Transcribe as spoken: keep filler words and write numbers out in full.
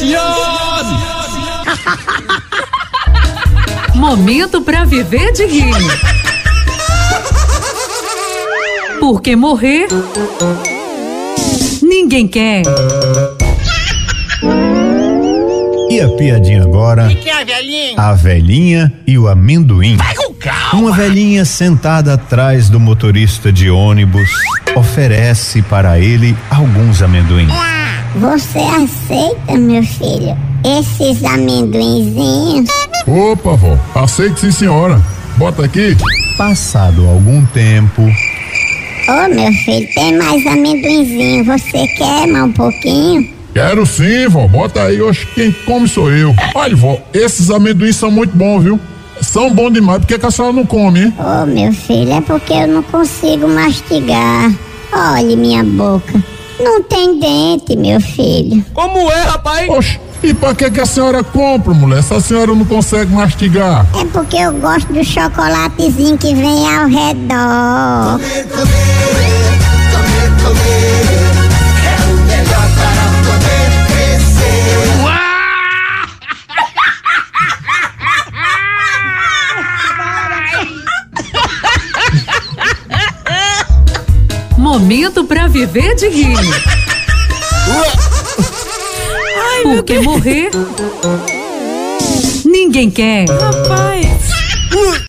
Senhor! Momento pra viver de rir. Porque morrer ninguém quer. E a piadinha agora? Que que é, velhinha? A velhinha e o amendoim. Vai com calma. Uma velhinha sentada atrás do motorista de ônibus oferece para ele alguns amendoins. Ah, você aceita, meu filho, esses amendoinzinhos? Opa, vó, aceito sim, senhora. Bota aqui. Passado algum tempo. Ô, meu filho, tem mais amendoinzinho. Você quer mais um pouquinho? Quero sim, vó, bota aí, hoje quem come sou eu. Olha, vó, esses amendoins são muito bons, viu? São bons demais, por que a senhora não come, hein? Ô, oh, meu filho, é porque eu não consigo mastigar. Olha minha boca, não tem dente, meu filho. Como é, rapaz? Oxe, e pra que que a senhora compra, mulher, se a senhora não consegue mastigar? É porque eu gosto do chocolatezinho que vem ao redor. Comer, comer, comer, comer. Momento pra viver de rir. Ai, porque morrer ninguém quer. Rapaz.